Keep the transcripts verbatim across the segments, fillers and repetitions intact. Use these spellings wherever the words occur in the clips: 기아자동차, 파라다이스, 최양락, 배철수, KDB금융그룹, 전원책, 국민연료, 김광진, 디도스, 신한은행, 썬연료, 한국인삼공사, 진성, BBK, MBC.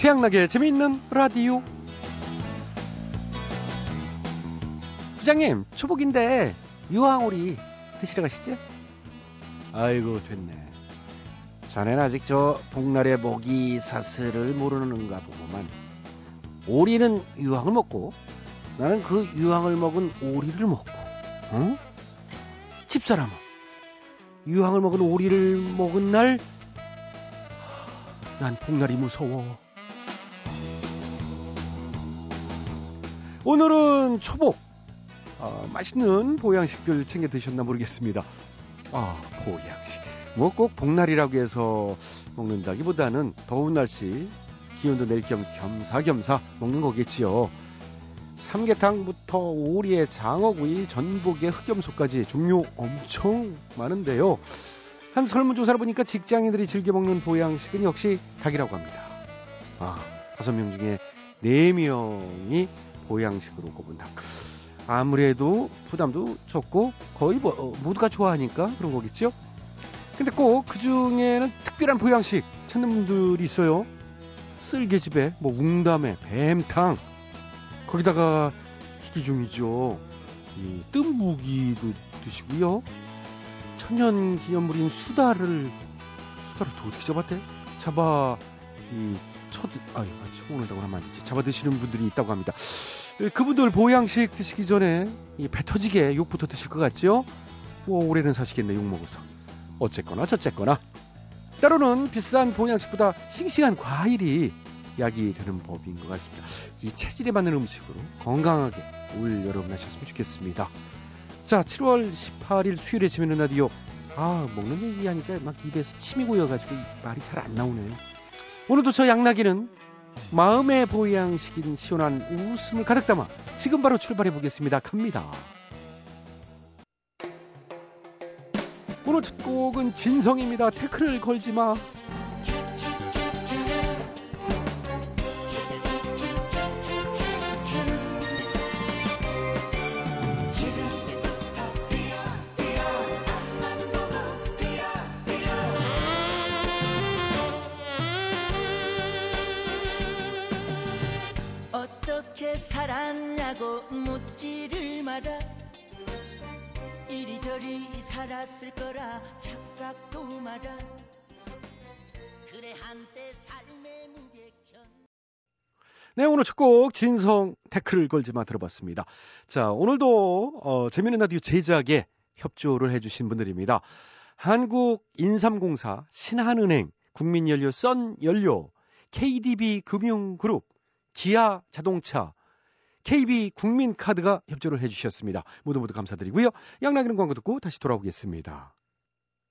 최양락의 재미있는 라디오. 부장님, 초복인데 유황오리 드시러 가시죠? 아이고, 됐네. 자네는 아직 저 복날의 먹이 사슬을 모르는가 보구만. 오리는 유황을 먹고 나는 그 유황을 먹은 오리를 먹고, 응? 집사람은 유황을 먹은 오리를 먹은 날 난 복날이 무서워. 오늘은 초복. 어, 맛있는 보양식들 챙겨 드셨나 모르겠습니다. 아, 보양식. 뭐 꼭 복날이라고 해서 먹는다기보다는 더운 날씨 기운도 낼 겸 겸사겸사 먹는 거겠지요. 삼계탕부터 오리에 장어구이, 전복에 흑염소까지 종류 엄청 많은데요. 한 설문조사를 보니까 직장인들이 즐겨 먹는 보양식은 역시 닭이라고 합니다. 아, 다섯 명 중에 네 명이 보양식으로 꼽은 닭. 아무래도 부담도 적고 거의 뭐, 모두가 좋아하니까 그런 거겠죠. 근데 꼭 그 중에는 특별한 보양식 찾는 분들이 있어요. 쓸개집에, 뭐 웅담에, 뱀탕, 거기다가 희귀종이죠. 이 뜸무기도 드시고요. 천연기념물인 수달을 수달을 또 어떻게 잡았대? 잡아 이 첫 아유 오늘다고 하면 안 되지. 잡아 드시는 분들이 있다고 합니다. 그분들 보양식 드시기 전에 이 배 터지게 욕부터 드실 것 같죠? 뭐 올해는 사시겠네, 욕 먹어서. 어쨌거나 저쨌거나 때로는 비싼 보양식보다 싱싱한 과일이 약이 되는 법인 것 같습니다. 이 체질에 맞는 음식으로 건강하게 올 여름 나셨으면 좋겠습니다. 자, 칠월 십팔일 수요일에 재미있는 라디오. 아, 먹는 얘기하니까 막 입에서 침이 고여가지고 말이 잘 안 나오네요. 오늘도 저 양락이는 마음의 보양식인 시원한 웃음을 가득 담아 지금 바로 출발해 보겠습니다. 갑니다. 오늘 첫 곡은 진성입니다. 태클을 걸지 마. 살았냐고 묻지를 마라. 이리저리 살았을 거라 착각도 마라. 그래 한때 삶의 무게견. 네, 오늘 첫 곡 진성 태클을 걸지 마 들어봤습니다. 자, 오늘도 어, 재미있는 라디오 제작에 협조를 해주신 분들입니다. 한국인삼공사, 신한은행, 국민연료, 썬연료, 케이디비금융그룹, 기아자동차, 케이비금융카드가 협조를 해주셨습니다. 모두 모두 감사드리고요. 양락이는 광고 듣고 다시 돌아오겠습니다.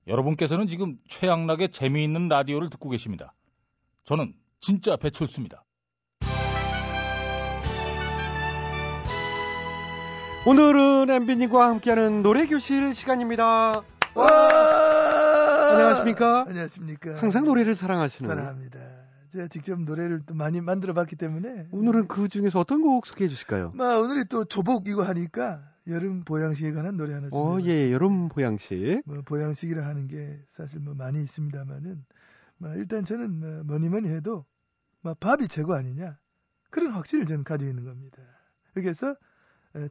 여러분께서는 지금 최양락의 재미있는 라디오를 듣고 계십니다. 저는 진짜 배철수입니다. 오늘은 엠비님과 함께하는 노래교실 시간입니다. 안녕하십니까? 안녕하십니까? 항상 노래를 사랑하시는. 사랑합니다. 제가 직접 노래를 또 많이 만들어봤기 때문에 오늘은 그 중에서 어떤 곡 소개해 주실까요? 아, 오늘이 또 조복이고 하니까 여름 보양식에 관한 노래 하나 좀. 어, 예, 여름 보양식. 뭐 보양식이라 하는 게 사실 뭐 많이 있습니다만은, 뭐 일단 저는 뭐 뭐니 뭐니 해도 뭐 밥이 최고 아니냐 그런 확신을 저는 가지고 있는 겁니다. 그래서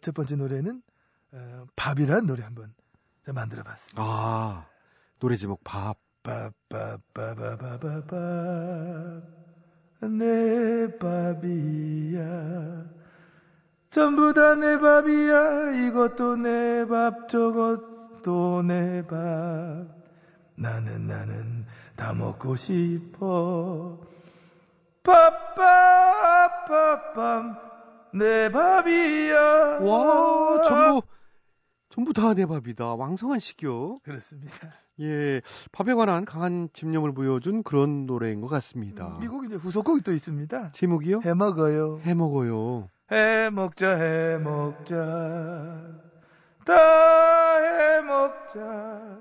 첫 번째 노래는 어, 밥이라는 노래 한번 만들어봤습니다. 아, 노래 제목 밥. 밥밥밥밥밥밥 내 밥이야 전부 다 내 밥이야 이것도 내 밥 저것도 내 밥 나는 나는 다 먹고 싶어 밥밥밥밥 내 밥이야. 와, 전부 전부 다 내 밥이다. 왕성한 식욕. 그렇습니다. 예, 밥에 관한 강한 집념을 보여준 그런 노래인 것 같습니다. 미국 이제 후속곡이 또 있습니다. 제목이요? 해 먹어요. 해 먹어요. 해 먹자, 해 먹자, 다 해 먹자,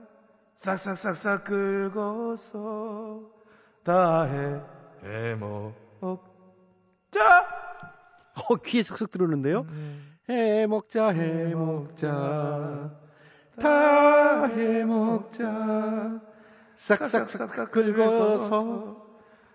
싹싹싹싹 긁어서 다 해 해 먹자. 어, 귀에 쏙쏙 들어오는데요. 음. 해 먹자, 해 먹자. 다 해먹자 싹싹싹싹 긁어서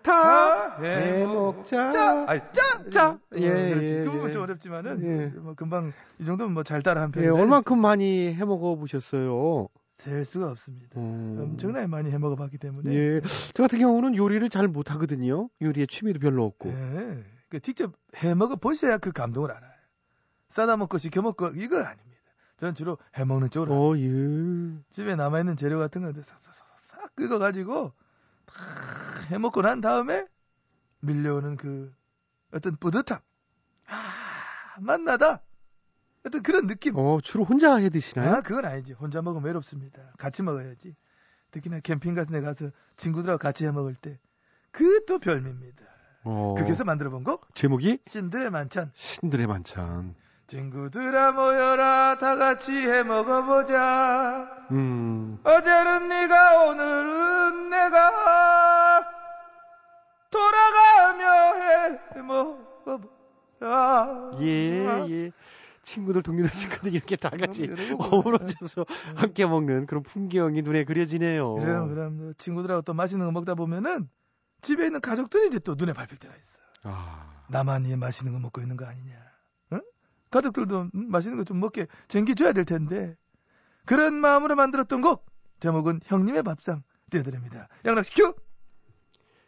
타, 해 먹자, 짜, 아이, 짜, 짜. 예, 그렇지. 그 부분 좀 어렵지만은 예. 뭐 금방 이 정도면 뭐 잘 따라한 편이에요. 예, 얼만큼 많이 해 먹어 보셨어요? 셀 수가 없습니다. 음. 엄청나게 많이 해 먹어봤기 때문에. 예, 저 같은 경우는 요리를 잘 못하거든요. 요리에 취미도 별로 없고. 예, 그 직접 해 먹어 보셔야 그 감동을 알아요. 싸다 먹고 시켜 먹고 이거 아닙니다. 저는 주로 해 먹는 쪽으로. 어, 예. 집에 남아 있는 재료 같은 거 싹싹싹싹 긁어 가지고. 해먹고 난 다음에 밀려오는 그 어떤 뿌듯함, 아, 맛나다 어떤 그런 느낌. 어, 주로 혼자 해 드시나요? 아, 그건 아니지. 혼자 먹으면 외롭습니다. 같이 먹어야지. 특히나 캠핑 같은 데 가서 친구들하고 같이 해 먹을 때 그 또 별미입니다. 어, 거기서 만들어 본 곡 제목이 신들의 만찬. 신들의 만찬. 친구들아 모여라 다 같이 해 먹어보자. 음. 어제는 네가 오늘은 내가 돌아가며 해 먹어보자. 예, 아. 예. 친구들 동료들 친구들 이렇게 다 같이 어우러져서 함께 먹는 그런 풍경이 눈에 그려지네요. 그래요, 그럼 친구들하고 또 맛있는 거 먹다 보면은 집에 있는 가족들이 이제 또 눈에 밟힐 때가 있어. 아. 나만 이 맛있는 거 먹고 있는 거 아니냐. 가족들도 맛있는 거 좀 먹게 챙겨줘야 될 텐데 그런 마음으로 만들었던 곡 제목은 형님의 밥상 띄워드립니다. 양락씨 큐!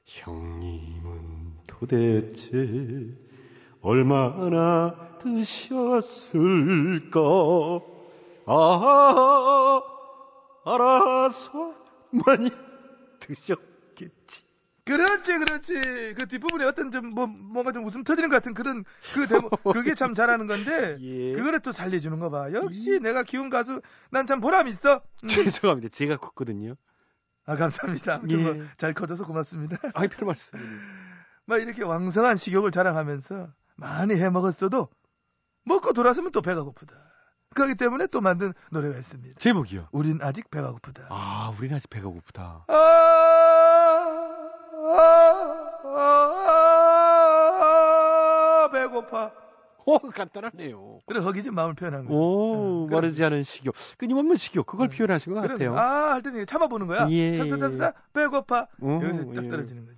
형님은 도대체 얼마나 드셨을까. 아, 알아서 많이 드셨겠지. 그렇지, 그렇지. 그 뒷부분에 어떤 좀, 뭐, 뭔가 좀 웃음 터지는 것 같은 그런, 그 대목, 그게 참 잘하는 건데, 예. 그거를 또 살려주는 거 봐. 역시 예. 내가 키운 가수, 난 참 보람 있어. 음. 죄송합니다. 제가 컸거든요. 아, 감사합니다. 아무튼 예. 뭐, 잘 커져서 고맙습니다. 아이, 별 말씀. 막 이렇게 왕성한 식욕을 자랑하면서 많이 해 먹었어도, 먹고 돌아서면 또 배가 고프다. 그렇기 때문에 또 만든 노래가 있습니다. 제목이요? 우린 아직 배가 고프다. 아, 우린 아직 배가 고프다. 아, 아, 아, 아, 배고파. 오, 간단하네요. 그래, 허기진 마음을 표현한 거예요. 오, 응, 마르지 그래. 않은 식욕. 끊임없는 식욕. 그걸 응. 표현하신 것 그래. 같아요. 아, 할 때는 참아보는 거야. 예. 참다, 참다, 배고파. 오, 여기서 딱 떨어지는 예. 거지.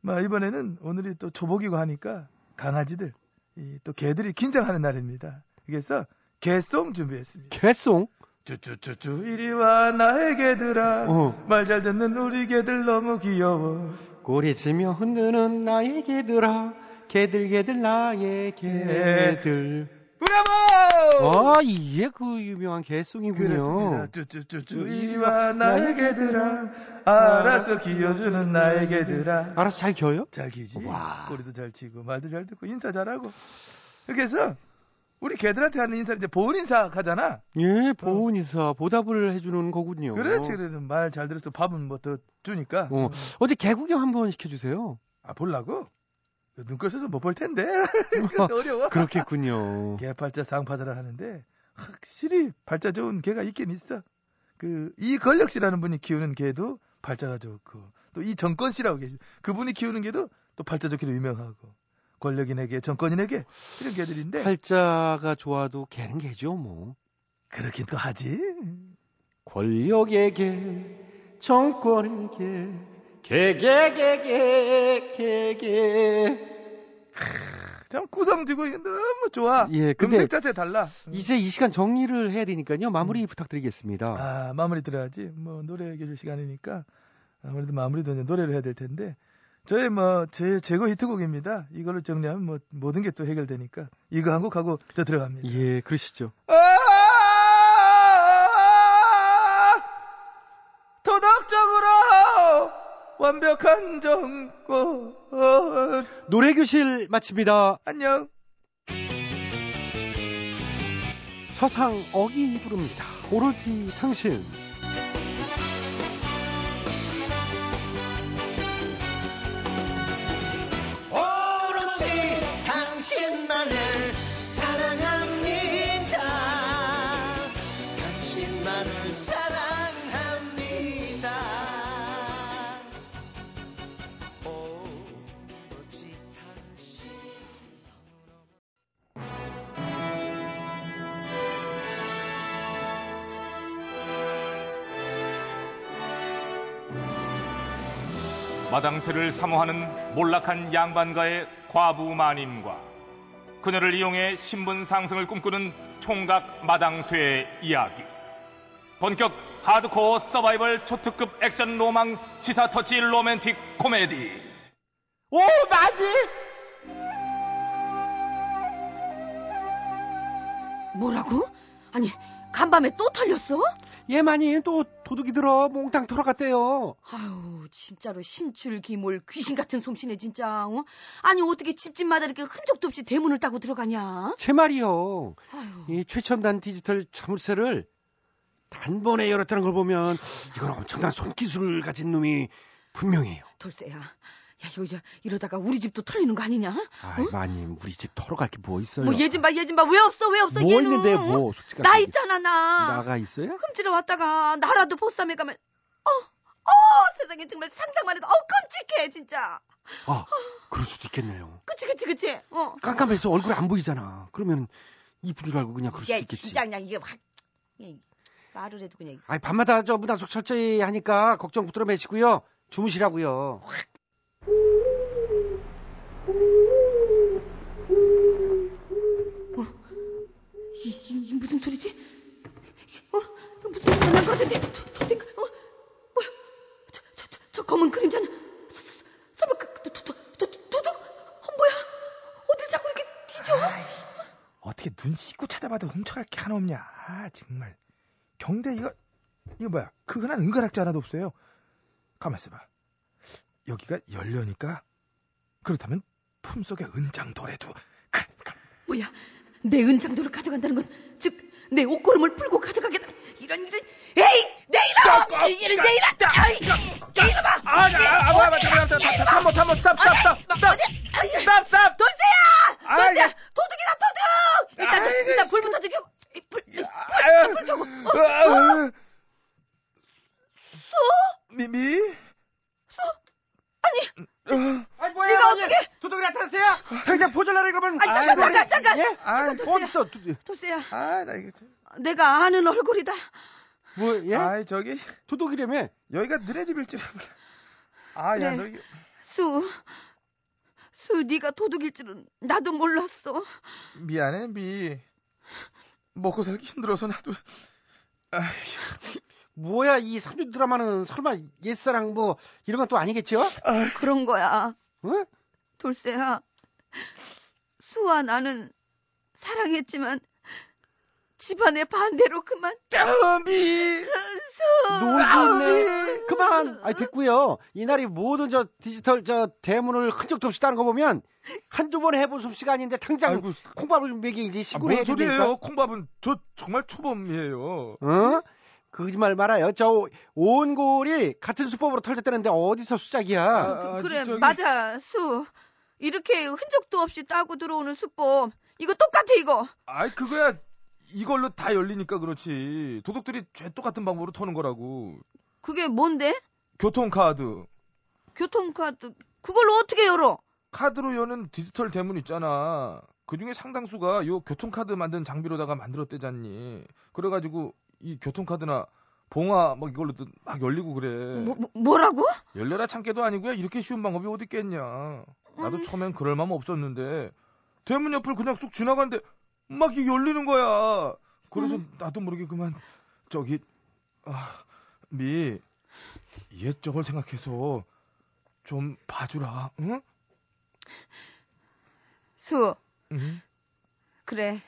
막 이번에는 오늘이 또 초복이고 하니까 강아지들, 이, 또 개들이 긴장하는 날입니다. 그래서 개송 준비했습니다. 개송? 쭈쭈쭈쭈, 이리와 나의 개들아. 어. 말 잘 듣는 우리 개들 너무 귀여워. 꼬리치며 흔드는 나의 개들아, 개들 개들 나의 개들. 브라보! 아, 이게 그 유명한 개송이군요. 그렇습니다. 쭈쭈쭈쭈 이리와 나의 개들아, 알아서 기어주는 나의 개들아. 알아서 잘 기어요? 잘 기지. 와. 꼬리도 잘 치고 말도 잘 듣고 인사 잘하고. 그래서 우리 개들한테 하는 인사를 이제 보은 인사 하잖아. 예, 보은 어. 인사 보답을 해주는 거군요. 그렇지, 그래도 말 잘 들어서 밥은 뭐 더 주니까. 어. 어. 어제 개구경 한번 시켜주세요. 아, 보려고? 눈꼴 써서 못 볼 텐데. 어려워. 그렇겠군요. 개 팔자 상파자라 하는데 확실히 발자 좋은 개가 있긴 있어. 그 이 권력씨라는 분이 키우는 개도 발자가 좋고 또 이 정권씨라고 계시 그분이 키우는 개도 또 발자 좋기로 유명하고. 권력인에게, 정권인에게 이런 개들인데 팔자가 좋아도 개는 개죠 뭐. 그렇긴 또 하지. 권력에게, 정권에게, 개개개개 개개. 참 구성지고 너무 좋아. 예, 근데 음색 자체 달라. 이제 이 시간 정리를 해야 되니까요. 마무리 음. 부탁드리겠습니다. 아, 마무리 들어야지. 뭐 노래 계실 시간이니까 아무래도 마무리도 이제 노래를 해야 될 텐데. 저의 뭐, 제, 최고 히트곡입니다. 이걸로 정리하면 뭐, 모든 게 또 해결되니까. 이거 한 곡 하고 저 들어갑니다. 예, 그러시죠. 아, 도덕적으로 완벽한 정권. 노래교실 마칩니다. 안녕. 서상억이 부릅니다. 오로지 당신. 마당쇠를 사모하는 몰락한 양반가의 과부 마님과 그녀를 이용해 신분 상승을 꿈꾸는 총각 마당쇠의 이야기. 본격 하드코어 서바이벌 초특급 액션 로망 시사 터치 로맨틱 코미디. 오, 마님! 뭐라고? 아니, 간밤에 또 털렸어? 예, 마님, 또 도둑이 들어 몽땅 털어갔대요. 아유, 진짜로 신출귀몰 귀신 같은 솜씨네, 진짜. 어? 아니, 어떻게 집집마다 이렇게 흔적도 없이 대문을 따고 들어가냐? 제 말이요. 아유. 이 최첨단 디지털 자물쇠를 단번에 열었다는 걸 보면 이건 엄청난 손기술을 가진 놈이 분명해요. 돌쇠야, 야, 여자 이러다가 우리 집도 털리는 거 아니냐? 아이, 어? 마님, 우리 집 털어갈 게 뭐 있어요? 뭐 예진바 예진바 왜 없어 왜 없어? 뭐 있는데 뭐? 솔직히 나 있잖아 나. 나가 있어요? 흠질러 왔다가 나라도 보쌈에 가면 어어 어, 세상에 정말 상상만 해도 어 끔찍해 진짜. 아, 그럴 수도 있겠네요. 그치 그치 그치. 어. 깜깜해서 얼굴 안 보이잖아. 그러면 이쁜 줄 알고 그냥 그럴 수도 있겠지. 진짜 그냥 이게 확. 말을 해도 그냥. 아이, 밤마다 저 문단속 철저히 하니까 걱정 붙들어 매시고요. 주무시라고요. 어? 이, 이, 이 무슨 소리지? 어? 무슨 소리가 난 것 같은데? 도, 도대체 어? 뭐야? 저, 저, 저, 저 검은 그림자는 설마 그 도, 도, 도, 도둑? 어, 뭐야? 어딜 자꾸 이렇게 뒤져? 아이, 어떻게 눈 씻고 찾아봐도 훔쳐갈 게 하나 없냐? 아, 정말. 경대 이거 이거 뭐야? 그건 한 은가락지 하나도 없어요. 가만있어 봐. 여기가 열려니까 그렇다면 품속에 은장도래도. 뭐야? 내 은장도를 가져간다는 건 즉 내 옷고름을 풀고 가져가겠다. 이런 일은 에이 내일아 이게 내일아 이거 봐. 아아아아아 잠깐만 잠깐만 쌉쌉쌉쌉쌉쌉 돌쇠야 돌쇠야 도둑이다 도둑. 일단 일단 불부터 지키고. 아유, 쏘? 미미? 쏘? 아니, 아니 뭐야? 네가 어떻게? 도둑이 나타났어요? 당장 보절라래 그러면. 아 잠깐 잠깐 잠깐. 어딨어? 도세야. 아, 나 이거. 내가 아는 얼굴이다. 뭐? 예? 아, 저기 도둑이라며? 여기가 너네 집일 줄 알아. 아, 야 너 이게. 수, 수, 네가 도둑일 줄은 나도 몰랐어. 미안해, 미. 먹고 살기 힘들어서 나도. 아휴. 뭐야 이 삼 류 드라마는 설마 옛사랑 뭐 이런 건 또 아니겠죠? 아휴. 그런 거야. 응? 돌쇠야, 수와 나는 사랑했지만 집안의 반대로 그만. 땀이 놀랐네. 그만. 아, 됐고요. 이날이 모든 저 디지털 저 대문을 흔적도 없이 따는 거 보면 한두 번 해본 솜씨가 아닌데 당장 아이고, 콩밥을 먹이지 식구를 해야 되니까. 뭔 소리예요? 콩밥은 저 정말 초범이에요. 어? 거짓말 말아요. 저 온골이 같은 수법으로 털렸다는데 어디서 수작이야? 아, 그, 그래 저기... 맞아 수. 이렇게 흔적도 없이 따고 들어오는 수법. 이거 똑같아 이거. 아이 그거야. 이걸로 다 열리니까 그렇지. 도둑들이 죄 똑같은 방법으로 터는 거라고. 그게 뭔데? 교통카드. 교통카드? 그걸로 어떻게 열어? 카드로 여는 디지털 대문 있잖아. 그중에 상당수가 요 교통카드 만든 장비로다가 만들었대잖니. 그래가지고 이 교통카드나 봉화 막 이걸로 막 열리고 그래. 뭐, 뭐, 뭐라고? 열려라 참깨도 아니고요. 이렇게 쉬운 방법이 어디 있겠냐. 나도 음... 처음엔 그럴 마음 없었는데 대문 옆을 그냥 쑥 지나가는데 막 열리는 거야. 그래서 음. 나도 모르게 그만 저기 아, 미 옛적을 생각해서 좀 봐주라. 응? 수 응? 그래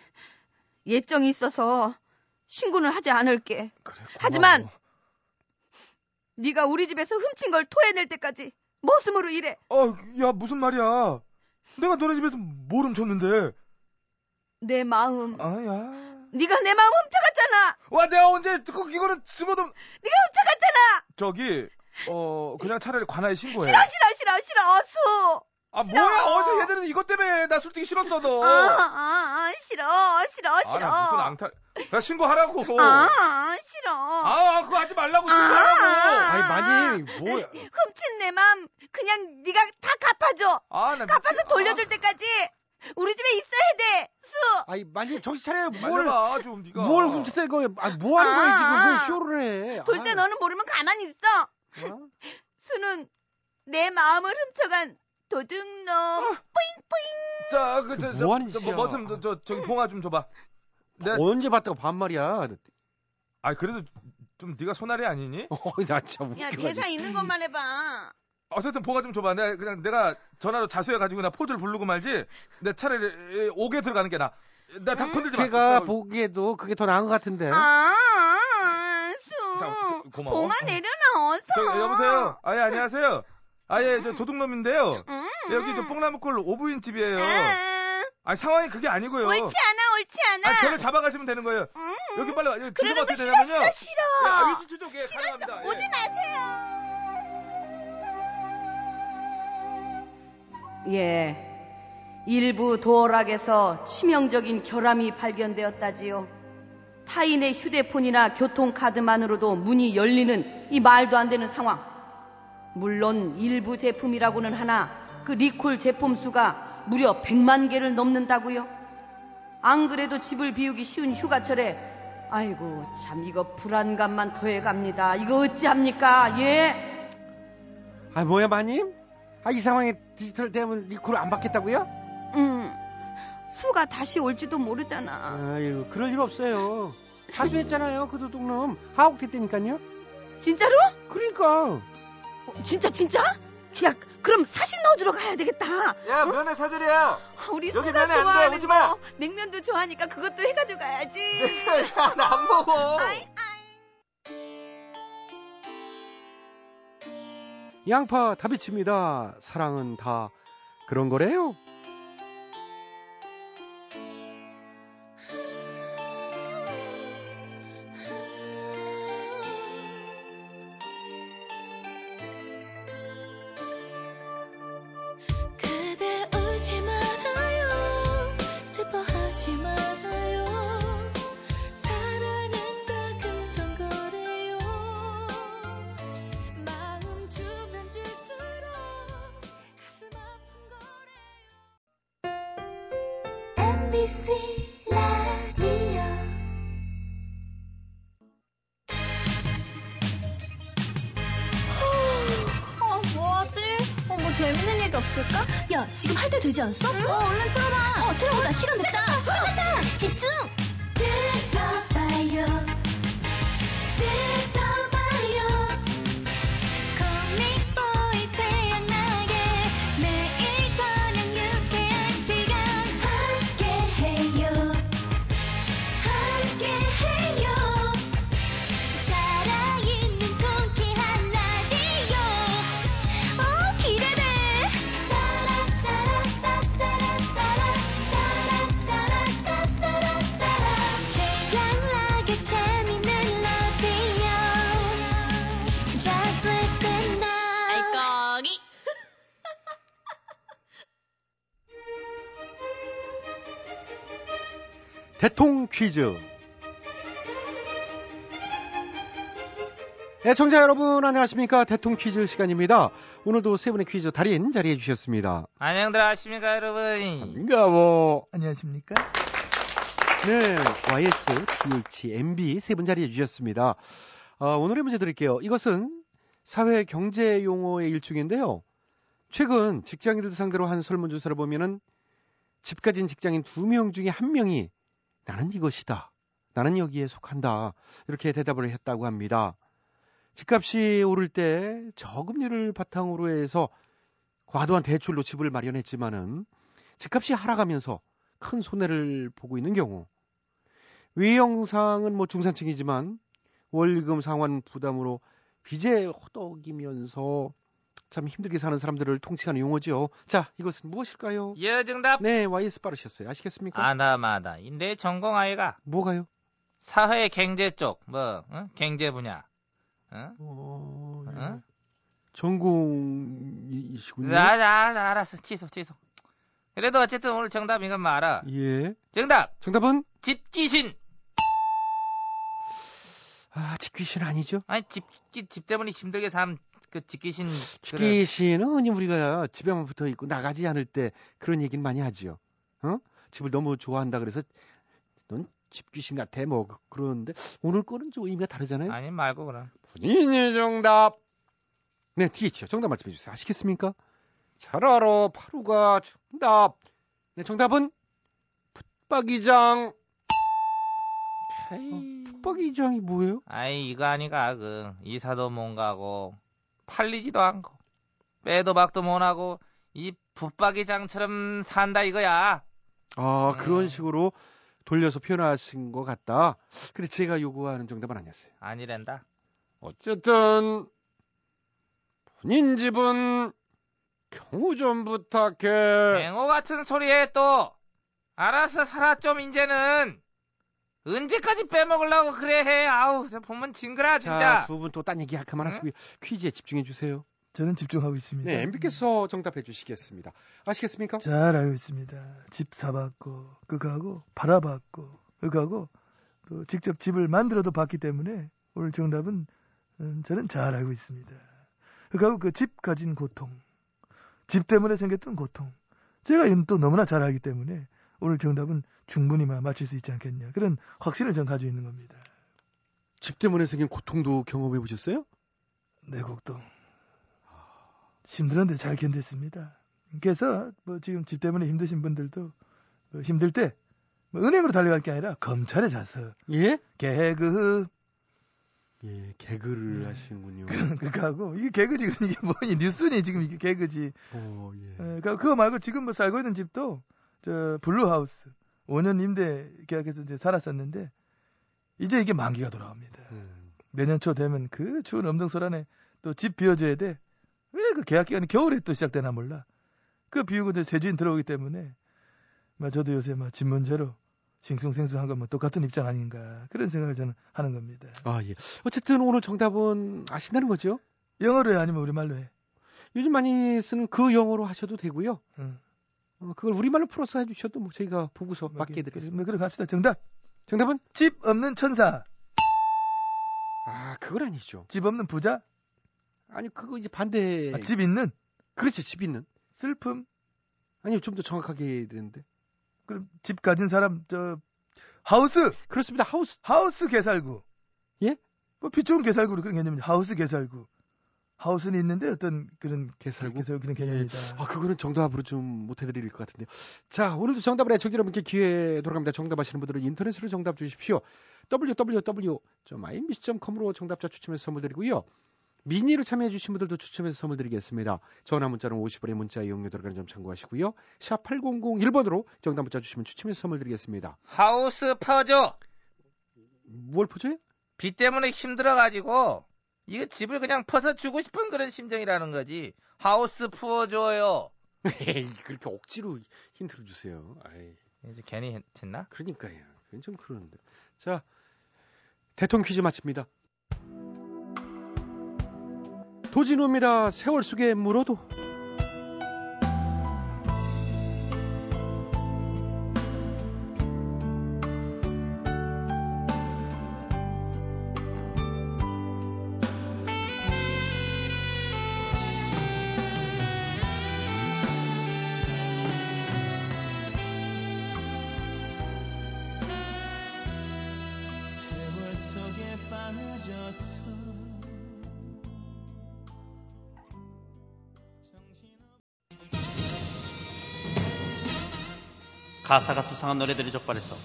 예정이 있어서 신고는 하지 않을게. 그래, 하지만 네가 우리 집에서 훔친 걸 토해낼 때까지 머슴으로 일해. 어, 야 무슨 말이야. 내가 너네 집에서 뭘 훔쳤는데. 내 마음. 아야. 네가 내 마음 훔쳐갔잖아. 와 내가 언제 듣고 이거는 집어도. 네가 훔쳐갔잖아. 저기 어 그냥 차라리 관아에 신고해. 싫어 싫어 싫어 싫어 수. 아 싫어. 뭐야 어제 얘들은 이것 때문에 나 솔직히 싫었어 너. 아, 아, 아 싫어 싫어 싫어. 아, 나 무슨 앙탈. 나 신고하라고. 아, 아 싫어. 아, 아 그거 하지 말라고 신고하라고. 아, 아니 마님 뭐. 훔친 내 마음 그냥 네가 다 갚아줘. 아, 나 갚아서 미치... 돌려줄 아. 때까지. 우리 집에 있어야 돼, 수. 아이, 마님 정신 차려. 뭘, 말해봐, 좀 네가. 뭘 훔쳤다는 거야? 아, 뭐 하는 거야 지금? 뭘 쇼를 해? 돌쇠 너는 모르면 가만히 있어. 어? 수는 내 마음을 훔쳐간 도둑놈. 어. 뿌잉뿌잉. 자, 그, 저, 저, 뭐 저, 저, 머슴, 저, 저, 저기 봉아 좀 줘봐. 내가... 언제 봤다고 반말이야. 아, 그래도 좀 네가 소나리 아니니? 어, 나 참 웃겨. 야, 대사 있는 것만 해봐. 어쨌든 봉아 좀 줘봐. 내가 그냥 내가 전화로 자수해가지고 나 포즈를 부르고 말지. 내 차라리 옥에 들어가는 게 나. 나 다 건들지 마. 음? 제가 마. 보기에도 그게 더 나은 것 같은데. 아, 수. 자, 고마워. 봉아 내려놔 어서. 저, 여보세요. 아예 안녕하세요. 아예 저 도둑놈인데요. 음, 음. 여기 저 뽕나무골 오부인 집이에요. 음. 아 상황이 그게 아니고요. 옳지 않아, 옳지 않아. 아, 저를 잡아가시면 되는 거예요. 음. 여기 빨리 와. 그러는 거 싫어, 싫어, 싫어. 야, 위치 추적에 싫어, 가능합니다. 싫어. 오지 예. 마세요. 예, 일부 도어락에서 치명적인 결함이 발견되었다지요. 타인의 휴대폰이나 교통카드만으로도 문이 열리는 이 말도 안 되는 상황. 물론 일부 제품이라고는 하나 그 리콜 제품 수가 무려 백만 개를 넘는다고요. 안 그래도 집을 비우기 쉬운 휴가철에 아이고 참 이거 불안감만 더해갑니다. 이거 어찌합니까? 예. 아 뭐야 마님? 아, 이 상황에 디지털 때문에 리콜을 안 받겠다고요? 음, 수가 다시 올지도 모르잖아. 아유, 그럴 일 없어요. 자수했잖아요, 그 도둑놈. 하옥됐다니까요. 진짜로? 그러니까. 어, 진짜, 진짜? 야, 그럼 사신 넣어주러 가야 되겠다. 야, 어? 면회 사절이야. 우리 여기 수가 좋아하는 거. 마. 냉면도 좋아하니까 그것도 해가지고 가야지. 야, 나 안 먹어. 아이, 양파 다비치입니다. 사랑은 다 그런 거래요. 엠비씨 라디오 아 뭐하지? 어 뭐 재밌는 얘기 없을까? 야 지금 할 때 되지 않았어? 응? 어 얼른 틀어봐. 어 틀어보자. 어, 시간 됐다. 시간 됐다. 집중. 들어봐요 들어봐요 코믹보이 최양락의 매일 저녁 유쾌한 시간 대통 퀴즈. 애청자 여러분 안녕하십니까. 대통 퀴즈 시간입니다. 오늘도 세 분의 퀴즈 달인 자리해 주셨습니다. 안녕들 하십니까 여러분. 반가워. 안녕하십니까. 네. 와이에스, 디에이치, 엠비 세 분 자리해 주셨습니다. 어, 오늘의 문제 드릴게요. 이것은 사회 경제 용어의 일종인데요. 최근 직장인들 상대로 한 설문조사를 보면은 집 가진 직장인 두 명 중에 한 명이 나는 이것이다. 나는 여기에 속한다. 이렇게 대답을 했다고 합니다. 집값이 오를 때 저금리를 바탕으로 해서 과도한 대출로 집을 마련했지만은 집값이 하락하면서 큰 손해를 보고 있는 경우. 위 영상은 뭐 중산층이지만 월금 상환 부담으로 빚에 호덕이면서 참 힘들게 사는 사람들을 통칭하는 용어죠. 자, 이것은 무엇일까요? 예, 정답. 네, 와이에스 빠르셨어요. 아시겠습니까? 아나마다. 내 전공 아이가 뭐가요? 사회 경제 쪽, 뭐 어? 경제 분야. 어? 어, 예. 어? 전공이시군요. 나, 나, 나 알았어. 취소, 취소. 그래도 어쨌든 오늘 정답 이것만 알아. 예. 정답. 정답은 집귀신. 아, 집귀신 아니죠? 아니, 집집 집 때문에 힘들게 삶. 그 집귀신 집귀신은 그래. 우리가 집에만 붙어 있고 나가지 않을 때 그런 얘기는 많이 하지요. 어? 집을 너무 좋아한다 그래서 넌 집귀신 같아 뭐 그러는데 오늘 거는 좀 의미가 다르잖아요. 아니 말고 그럼 본인의 정답 네, 디에이치요. 정답 말씀해 주세요. 아시겠습니까? 잘 알아. 파루가 정답. 네, 정답은 풋박이장. 어, 풋박이장이 뭐예요? 아이, 이거 아니가 그 이사도 못 가고 팔리지도 않고 빼도 박도 못 하고 이 풋박이장처럼 산다 이거야. 아, 음. 그런 식으로 돌려서 표현하신 것 같다. 근데 제가 요구하는 정답은 아니었어요. 아니란다. 어쨌든 본인 집은 경우 좀 부탁해. 맹호 같은 소리에 또 알아서 살아 좀 이제는. 언제까지 빼먹으려고 그래 해. 아우 보면 징그라 진짜. 자, 두 분 또 딴 얘기 그만하시고요. 응? 퀴즈에 집중해 주세요. 저는 집중하고 있습니다. 네, 엠비께서 정답해 주시겠습니다. 아시겠습니까? 잘 알고 있습니다. 집 사봤고 그거하고 바라봤고 그거하고 또 직접 집을 만들어도 봤기 때문에 오늘 정답은 음, 저는 잘 알고 있습니다. 그거하고 그 집 가진 고통, 집 때문에 생겼던 고통 제가 또 너무나 잘 알기 때문에 오늘 정답은 충분히 맞출 수 있지 않겠냐 그런 확신을 전 가지고 있는 겁니다. 집 때문에 생긴 고통도 경험해 보셨어요? 네, 곡동. 힘들었는데 잘 견뎠습니다. 그래서 뭐 지금 집 때문에 힘드신 분들도 뭐 힘들 때 뭐 은행으로 달려갈 게 아니라 검찰에 가서 예? 개그 예 개그를 예. 하시는군요. 그거하고 이게 개그지 이게 뭐니 뉴스니 지금 이게 개그지. 오, 예. 예, 그러니까 그거 말고 지금 뭐 살고 있는 집도 저 블루하우스 오 년 임대 계약해서 이제 살았었는데 이제 이게 만기가 돌아옵니다. 음. 내년 초 되면 그 추운 엄동설 안에 또 집 비워줘야 돼. 왜 그 계약 기간이 겨울에 또 시작되나 몰라. 그 비우고 이제 세주인 들어오기 때문에 막 저도 요새 막 집 문제로 싱숭생숭한 건 뭐 똑같은 입장 아닌가 그런 생각을 저는 하는 겁니다. 아 예. 어쨌든 오늘 정답은 아신다는 거죠? 영어로 해 아니면 우리말로 해? 요즘 많이 쓰는 그 영어로 하셔도 되고요. 음. 어, 그걸 우리말로 풀어서 해주셔도 뭐 저희가 보고서 맞게 해드리겠습니다. 그럼 갑시다. 정답. 정답은 집 없는 천사. 아 그건 아니죠. 집 없는 부자. 아니 그거 이제 반대. 아, 집 있는? 그렇지 집 있는. 슬픔? 아니요 좀 더 정확하게 해야 되는데. 그럼 집 가진 사람 저 하우스. 그렇습니다. 하우스. 하우스 개살구. 예? 뭐 비 좋은 개살구로 그런 개념이죠. 하우스 개살구. 하우스는 있는데 어떤 그런 개살구, 개살구 그런 개념입니다. 예. 아 그거는 정답으로 좀 못 해드릴 것 같은데요. 자 오늘도 정답을 해주신 여러분께 기회 돌아갑니다. 정답하시는 분들은 인터넷으로 정답 주십시오. 더블유 더블유 더블유 점 아이엠비씨 점 컴으로 정답자 추첨해서 선물 드리고요. 미니로 참여해주신 분들도 추첨해서 선물 드리겠습니다. 전화 문자는 오십 원의 문자 이용료 들어가는 점 참고하시고요. 샵 팔공공일 번으로 정답 문자 주시면 추첨해서 선물 드리겠습니다. 하우스 퍼져. 뭘 퍼져요? 비 때문에 힘들어가지고 이거 집을 그냥 퍼서 주고 싶은 그런 심정이라는 거지. 하우스 퍼줘요. 에이, 그렇게 억지로 힌트를 주세요. 아이. 이제 괜히 했나? 그러니까요. 좀 그러는데. 자, 대통령 퀴즈 마칩니다. 도진우입니다. 세월 속에 물어도. 가사가 수상한 노래들이 적발해서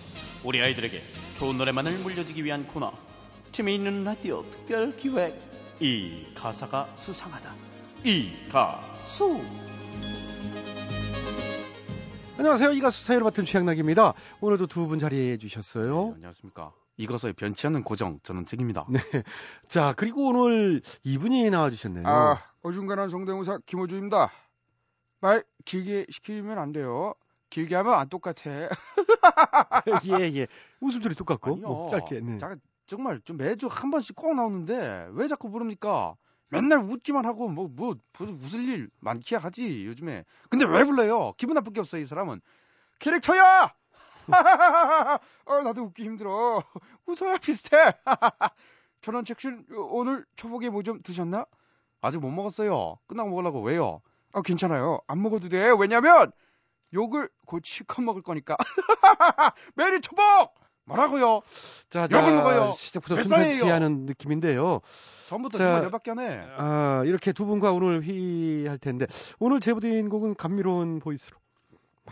우리 아이들에게 좋은 노래만을 물려주기 위한 코너 재미있는 라디오 특별 기획 이 가사가 수상하다 이 가수. 안녕하세요. 이 가수 사회를 맡은 최양락입니다. 오늘도 두 분 자리해 주셨어요. 네, 안녕하십니까. 이것을 변치 않는 고정 저는 책입니다. 네. 자 그리고 오늘 이분이 나와주셨네요. 아 어중간한 성대모사 김호주입니다. 말 길게 시키면 안 돼요. 길게 하면 안 똑같아. 예, 예. 웃음소리 똑같고. 아니요. 뭐 짧게. 네. 자, 정말 좀 매주 한 번씩 꼭 나오는데 왜 자꾸 부릅니까? 맨날 웃기만 하고 뭐, 뭐, 웃을 일 많게 하지, 요즘에. 근데 왜 불러요? 기분 나쁜 게 없어, 이 사람은. 캐릭터야! 어, 나도 웃기 힘들어. 웃어야 비슷해. 전원 책신 오늘 초복에 뭐 좀 드셨나? 아직 못 먹었어요. 끝나고 먹으려고. 왜요? 아, 괜찮아요. 안 먹어도 돼. 왜냐면 욕을 곧 실컷 먹을 거니까. 매일 초복! 뭐라고요? 자, 자, 욕을 먹어요. 시작부터 순배치하는 느낌인데요. 전부터 정말 열받게 하네. 아, 이렇게 두 분과 오늘 회의할 텐데 오늘 제보된 곡은 감미로운 보이스로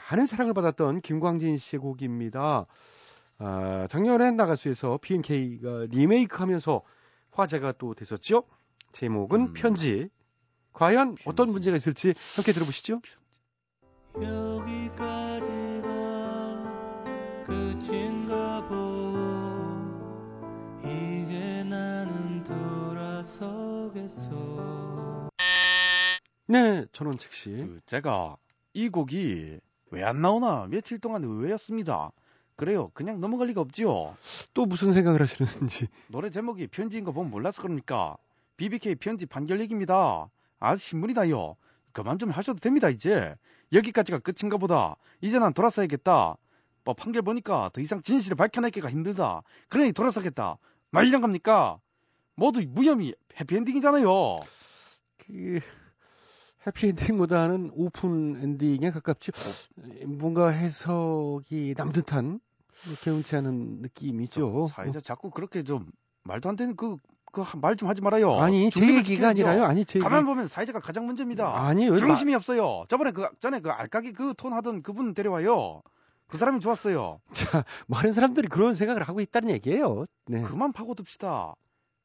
많은 사랑을 받았던 김광진 씨의 곡입니다. 아, 작년에 나가수에서 비엔케이가 리메이크하면서 화제가 또 됐었죠. 제목은 음. 편지. 과연 편지. 어떤 문제가 있을지 함께 들어보시죠. 여기까지가 끝인가 보오. 이제 나는 돌아서겠어. 네, 전원책 씨. 그 제가 이 곡이 왜 안 나오나 며칠 동안 의외였습니다. 그래요. 그냥 넘어갈 리가 없지요. 또 무슨 생각을 하시는지. 노래 제목이 편지인 거 보면 몰라서 그럽니까? 비비케이 편지 판결 얘기입니다. 아, 신문이다요. 그만 좀 하셔도 됩니다. 이제 여기까지가 끝인가 보다. 이제 난 돌아서야겠다. 뭐 판결 보니까 더 이상 진실을 밝혀내기가 힘들다. 그러니 돌아서겠다. 말 이런 겁니까? 모두 무혐의 해피엔딩이잖아요. 그... 해피엔딩보다는 오픈엔딩에 가깝지. 뭔가 해석이 남듯한 개운치 않은 느낌이죠. 사회자 자꾸 그렇게 좀 말도 안 되는 그 그 말 좀 하지 말아요. 아니, 제 얘기가 아니라요. 아니, 제 가만 얘기... 보면 사회자가 가장 문제입니다. 아니, 중심이 마... 없어요. 저번에 그 전에 그 알까기 그 톤 하던 그분 데려와요. 그 사람이 좋았어요. 자, 많은 사람들이 그런 생각을 하고 있다는 얘기예요. 네. 그만 파고듭시다.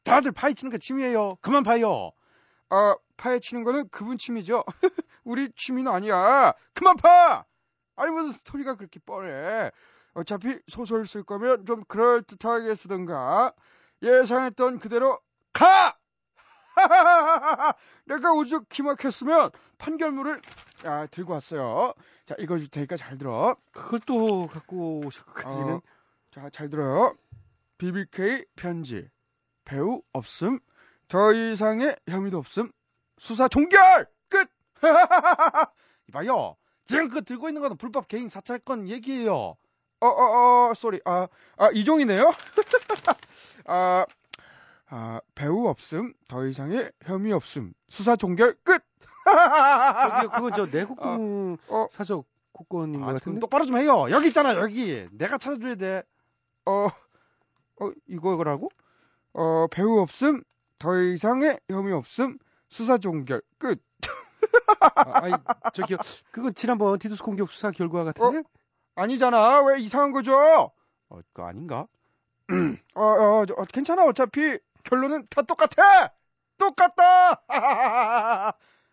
다들 파헤치는 게 취미예요. 그만 파요. 아, 파헤치는 거는 그분 취미죠. 우리 취미는 아니야. 그만 파! 아니 무슨 스토리가 그렇게 뻔해. 어차피 소설 쓸 거면 좀 그럴듯하게 쓰던가. 예상했던 그대로 가! 하하하하하! 내가 오죽 기막혔으면 판결문을 아, 들고 왔어요. 자, 읽어줄 테니까 잘 들어. 그걸 또 갖고 오실 것까지는. 어, 자, 잘 들어요. 비비케이 편지. 배우 없음. 더 이상의 혐의도 없음. 수사 종결! 끝! 이봐요. 지금 그 들고 있는 건 불법 개인 사찰권 얘기예요. 어어어 쏘리. 아, 아 이종이네요. 아, 아 배우 없음. 더 이상의 혐의 없음. 수사 종결 끝. 저기요, 그건 저 내국공 어, 어. 사적 국권인 것 아, 같은데. 똑바로 좀 해요. 여기 있잖아 여기. 내가 찾아줘야 돼. 어, 어 이거라고? 어 배우 없음. 더 이상의 혐의 없음. 수사 종결 끝. 아, 아이, 저기요, 그거 지난번 디도스 공격 수사 결과 같은데? 어? 아니잖아. 왜 이상한 거죠? 어, 그거 아닌가? 어, 어, 저, 어, 괜찮아. 어차피 결론은 다 똑같아. 똑같다.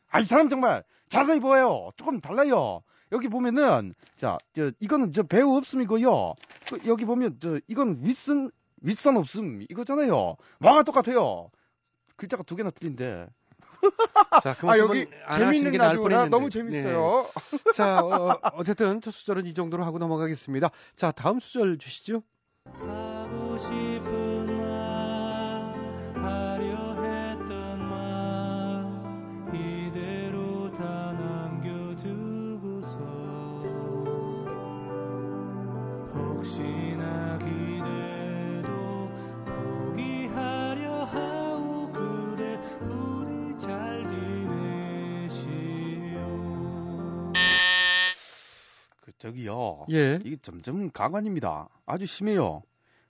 아, 이 사람 정말 자세히 보아요. 조금 달라요. 여기 보면은 자, 저, 이거는 저 배우 없음이고요. 그, 여기 보면 저 이건 윗선 윗선 없음 이거잖아요. 와가 똑같아요. 글자가 두 개나 틀린데. 자, 그 아, 여기 재밌는 라디오라 너무 재밌어요. 네. 자, 어, 어쨌든 첫 수절은 이 정도로 하고 넘어가겠습니다. 자, 다음 수절 주시죠. 하고 싶은 말, 하려 했던 말, 이대로 다 남겨두고서 혹시나 기대도 포기하려 하. 잘 지내시오. 그 저기요. 예. 이게 점점 강간입니다. 아주 심해요.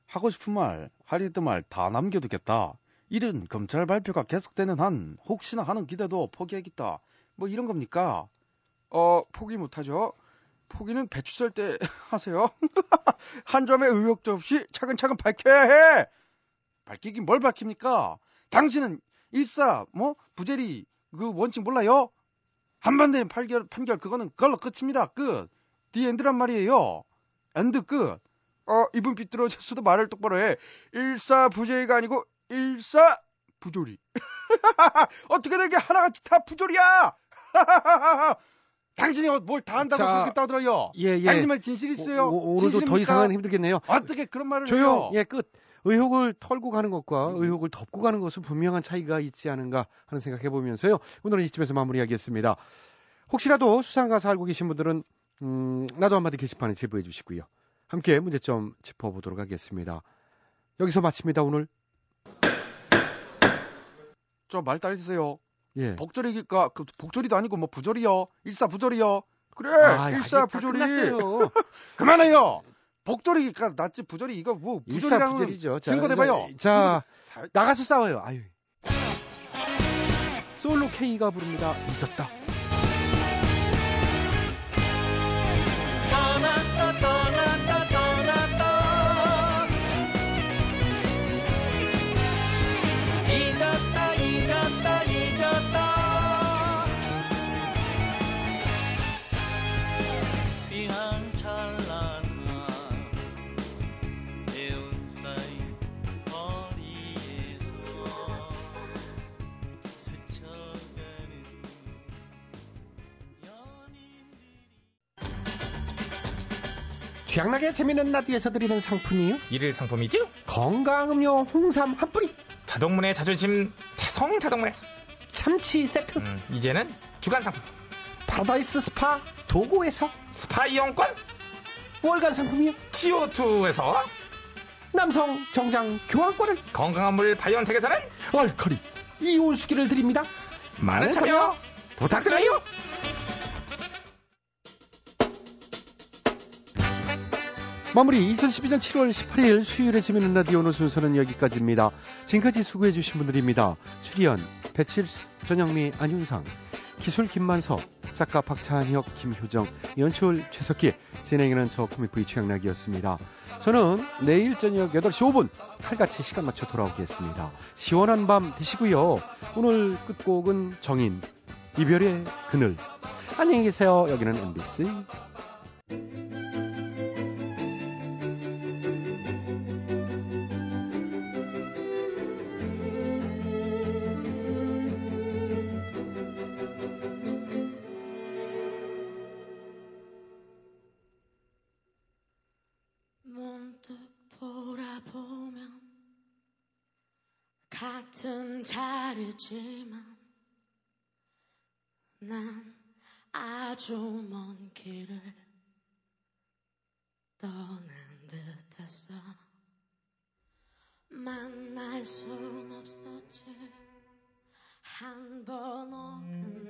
하고 싶은 말, 하려 했던 말 다 남겨두겠다. 이런 검찰 발표가 계속되는 한 혹시나 하는 기대도 포기하겠다. 뭐 이런 겁니까? 어, 포기 못하죠. 포기는 배추 썰 때 하세요. 한 점의 의욕도 없이 차근차근 밝혀야 해. 밝히긴 뭘 밝힙니까? 당신은 일사, 뭐, 부재리, 그 원칙 몰라요? 한반대 판결, 판결, 그거는 그걸로 끝입니다. 끝. 디 엔드란 말이에요. 엔드 끝. 어, 이분 삐뚤어졌어도 말을 똑바로 해. 일사, 부재리가 아니고, 일사, 부조리. 어떻게 되게 하나같이 다 부조리야! 당신이 뭘 다 한다고 자, 그렇게 떠들어요. 예, 예. 당신 말 진실이 있어요? 오, 오, 오늘도 더 이상은 힘들겠네요. 어떻게 그런 말을 조용. 해요? 예, 끝. 의혹을 털고 가는 것과 의혹을 덮고 가는 것은 분명한 차이가 있지 않은가 하는 생각해보면서요. 오늘은 이쯤에서 마무리하겠습니다. 혹시라도 수상한 가사 알고 계신 분들은 음, 나도 한마디 게시판에 제보해 주시고요. 함께 문제점 짚어보도록 하겠습니다. 여기서 마칩니다. 오늘. 저 말 따르세요. 예. 복조리가 그 복조리도 아니고 뭐 부조리요. 일사 부조리요. 그래. 아, 일사 부조리. 그만해요. 복돌이니까 낫지 부절이 이거 뭐 부절이랑은 증거대봐요. 자, 자 나가서 싸워요. 아유. 솔로 K가 부릅니다. 있었다. 떠났다 떠났다 떠났다 잊었다 잊었다 잊었다 비한 찬란한 에운사이 거리에서 스쳐가는 연인들이 취향나게 재미있는 라디오에서 드리는 상품이요. 일일 상품이죠. 건강음료 홍삼 한 뿌리. 자동문의 자존심 태성 자동문에서 참치 세트. 음, 이제는 주간 상품. 파라다이스 스파 도구에서 스파 이용권. 월간 상품이요. 씨오투에서 남성 정장 교환권을. 건강한 물 바이온텍에서는 얼커리 이온수기를 드립니다. 많은 참여 부탁드려요. 마무리 이천십이 년 칠월 십팔일 수요일에 재미있는 라디오 오늘 순서는 여기까지입니다. 지금까지 수고해주신 분들입니다. 출연 배칠수, 전영미, 안윤상, 기술 김만석, 작가 박찬혁, 김효정, 연출 최석기, 진행에는 저 코믹부의 최양락이었습니다. 저는 내일 저녁 여덟 시 오 분 칼같이 시간 맞춰 돌아오겠습니다. 시원한 밤 되시고요. 오늘 끝곡은 정인, 이별의 그늘. 안녕히 계세요. 여기는 엠비씨. 같은 자리지만 난 아주 먼 길을 떠난 듯했어. 만날 순 없었지. 한 번 어긋나